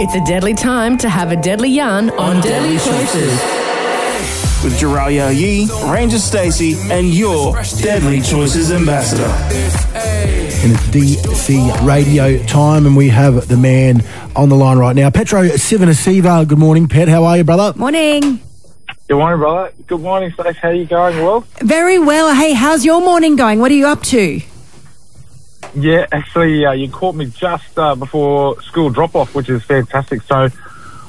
It's a deadly time to have a deadly yarn on Deadly Choices. With Jeralya Yee, Ranger Stacey, and your Deadly Choices Ambassador. And it's DC Radio time, and we have the man on the line right now, Petero Civoniceva. Good morning, Pet. How are you, brother? Morning. Good morning, brother. Good morning, Stacey. How are you going? Well? Very well. Hey, how's your morning going? What are you up to? Yeah, actually, you caught me just before school drop-off, which is fantastic. So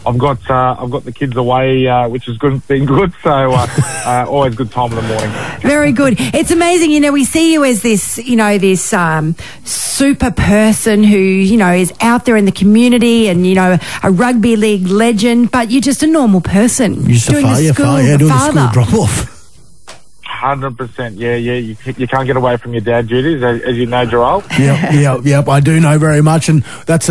I've got the kids away, which has been good, so always good time in the morning. Very good. It's amazing, you know, we see you as this, you know, this super person who, you know, is out there in the community and, you know, a rugby league legend, but you're just a normal person. You're doing the school drop-off. 100%, yeah. You can't get away from your dad duties, as you know, Gerald. Yep. I do know very much, and that's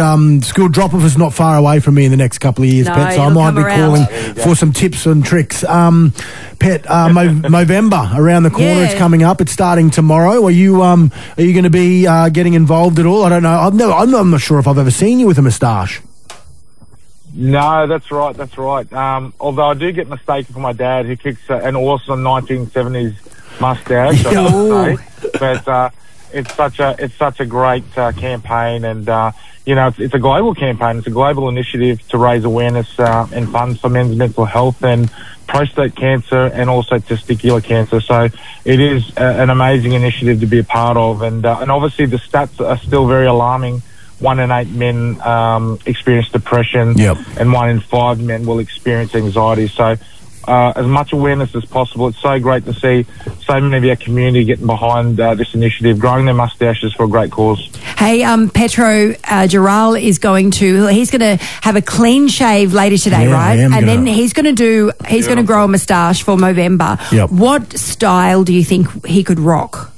school drop-off is not far away from me in the next couple of years, no, Pet. So I might be calling for some tips and tricks. Pet, Movember around the corner is coming up. It's starting tomorrow. Are you going to be getting involved at all? I don't know. I'm not sure if I've ever seen you with a moustache. No, that's right. Although I do get mistaken for my dad, who kicks an awesome 1970s mustache, I would say. But it's such a great campaign, and you know, it's a global campaign. It's a global initiative to raise awareness and funds for men's mental health and prostate cancer, and also testicular cancer. So it is an amazing initiative to be a part of, and obviously the stats are still very alarming. 1 in 8 men experience depression, and 1 in 5 men will experience anxiety. So as much awareness as possible. It's so great to see so many of our community getting behind this initiative, growing their mustaches for a great cause. Hey, Petero Giral is he's going to have a clean shave later today, right? Then he's going to grow a moustache for Movember. Yep. What style do you think he could rock?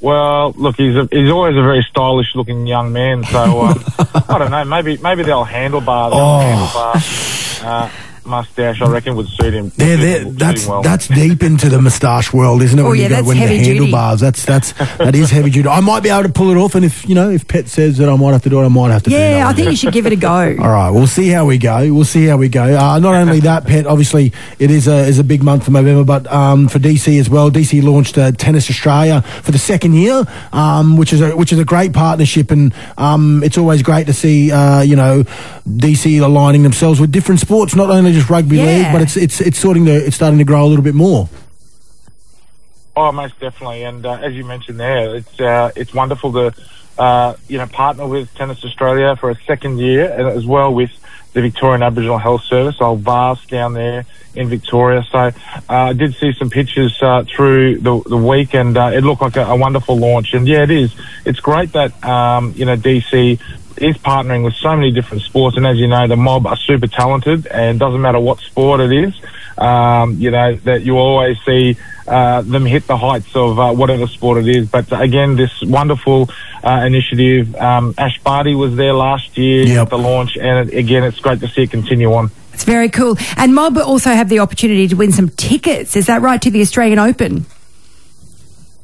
Well, look, he's always a very stylish-looking young man, so I don't know. Maybe they'll handlebar. Moustache, I reckon, would suit him. That's deep into the moustache world, isn't it? Handlebars, that is heavy duty. I might be able to pull it off, and if Pet says that I might have to do it, I might have to. Yeah, do that. I think you should give it a go. All right, we'll see how we go. Not only that, Pet. Obviously, it is a big month for November, but for DC as well. DC launched Tennis Australia for the second year, which is a great partnership, and it's always great to see DC aligning themselves with different sports, not only just rugby league, but it's starting to grow a little bit more. Oh, most definitely, and as you mentioned there, it's wonderful to partner with Tennis Australia for a second year, and as well with the Victorian Aboriginal Health Service, our VAS down there in Victoria. So I did see some pictures through the week, and it looked like a wonderful launch. And yeah, it is. It's great that DC is partnering with so many different sports, and as you know, the mob are super talented, and doesn't matter what sport it is, that you always see them hit the heights of whatever sport it is. But again, this wonderful initiative, Ash Barty was there last year at the launch, and again, it's great to see it continue on. It's very cool. And mob also have the opportunity to win some tickets, is that right, to the Australian Open?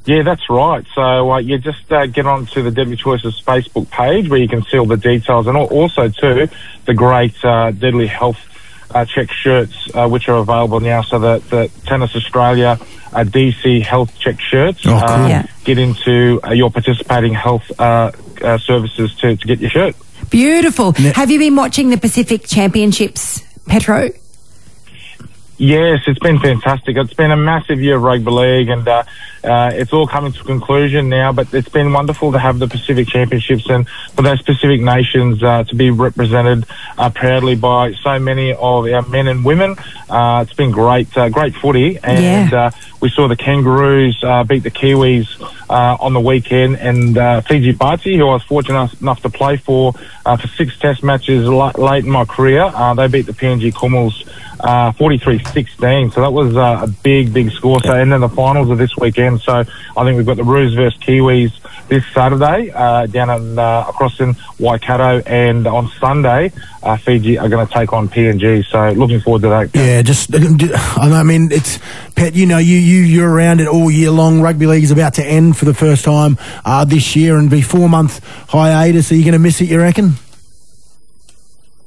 Yeah, that's right. So you just get onto the Deadly Choices Facebook page, where you can see all the details, and also too the great Deadly Health check shirts, which are available now. So the Tennis Australia DC Health check shirts. Oh, cool. Get into your participating health services to get your shirt. Beautiful. Have you been watching the Pacific Championships, Petero? Yes, it's been fantastic. It's been a massive year of rugby league, and it's all coming to a conclusion now, but it's been wonderful to have the Pacific Championships, and for those Pacific nations to be represented proudly by so many of our men and women. It's been great footy, and we saw the Kangaroos beat the Kiwis on the weekend, and Fiji Bati, who I was fortunate enough to play for 6 test matches late in my career, they beat the PNG Kumuls 43-16, so that was a big score. So, and then the finals of this weekend, so I think we've got the Roos versus Kiwis this Saturday down across in Waikato, and on Sunday Fiji are going to take on PNG, so looking forward to that. Yeah, just I mean, it's, Pet, you're around it all year long. Rugby league is about to end for the first time this year and be 4-month hiatus. Are you going to miss it, you reckon?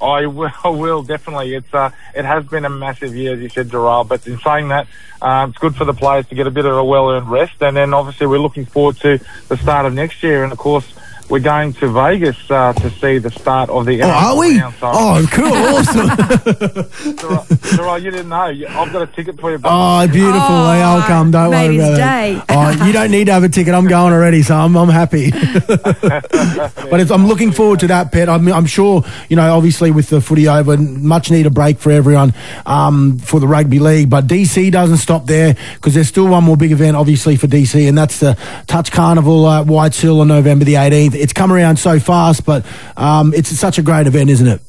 I will definitely. It has been a massive year, as you said, Jeralya, but in saying that, it's good for the players to get a bit of a well-earned rest, and then obviously we're looking forward to the start of next year, and of course we're going to Vegas to see the start of the... Oh, are we? Oh, cool, awesome. Jeralya, you didn't know. I've got a ticket for you. Oh, beautiful. Oh, hey, I'll come. Don't worry about it. Oh, you don't need to have a ticket. I'm going already, so I'm happy. But I'm looking forward to that, Pet. I'm sure, you know, obviously with the footy over, much need a break for everyone for the rugby league. But DC doesn't stop there, because there's still one more big event, obviously, for DC, and that's the Touch Carnival at White's Hill on November the 18th. It's come around so fast, but it's such a great event, isn't it?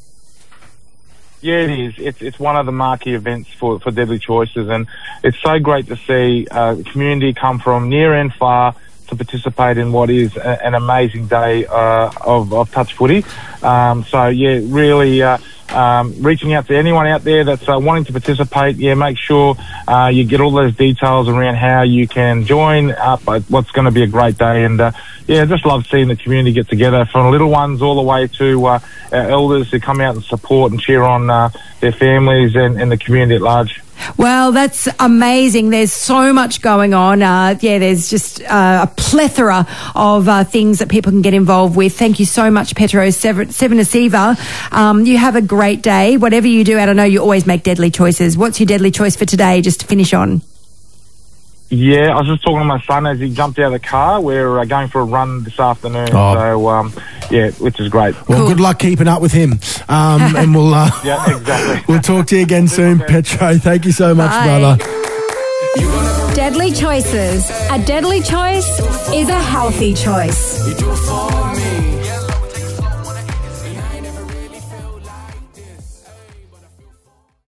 Yeah, it is. It's one of the marquee events for Deadly Choices, and it's so great to see the community come from near and far to participate in what is an amazing day of touch footy. So, yeah, really... reaching out to anyone out there that's wanting to participate, make sure you get all those details around how you can join up. What's going to be a great day, and just love seeing the community get together, from little ones all the way to our elders who come out and support and cheer on their families and the community at large. Well, that's amazing. There's so much going on. There's just a plethora of things that people can get involved with. Thank you so much, Petero Civoniceva. You have a great day. Whatever you do, and I know you always make deadly choices. What's your deadly choice for today, just to finish on? Yeah, I was just talking to my son as he jumped out of the car. We're going for a run this afternoon, so which is great. Well, cool. Good luck keeping up with him, and we'll exactly. We'll talk to you again soon, Petero. Thank you so much, brother. Deadly Choices. A deadly choice is a healthy choice.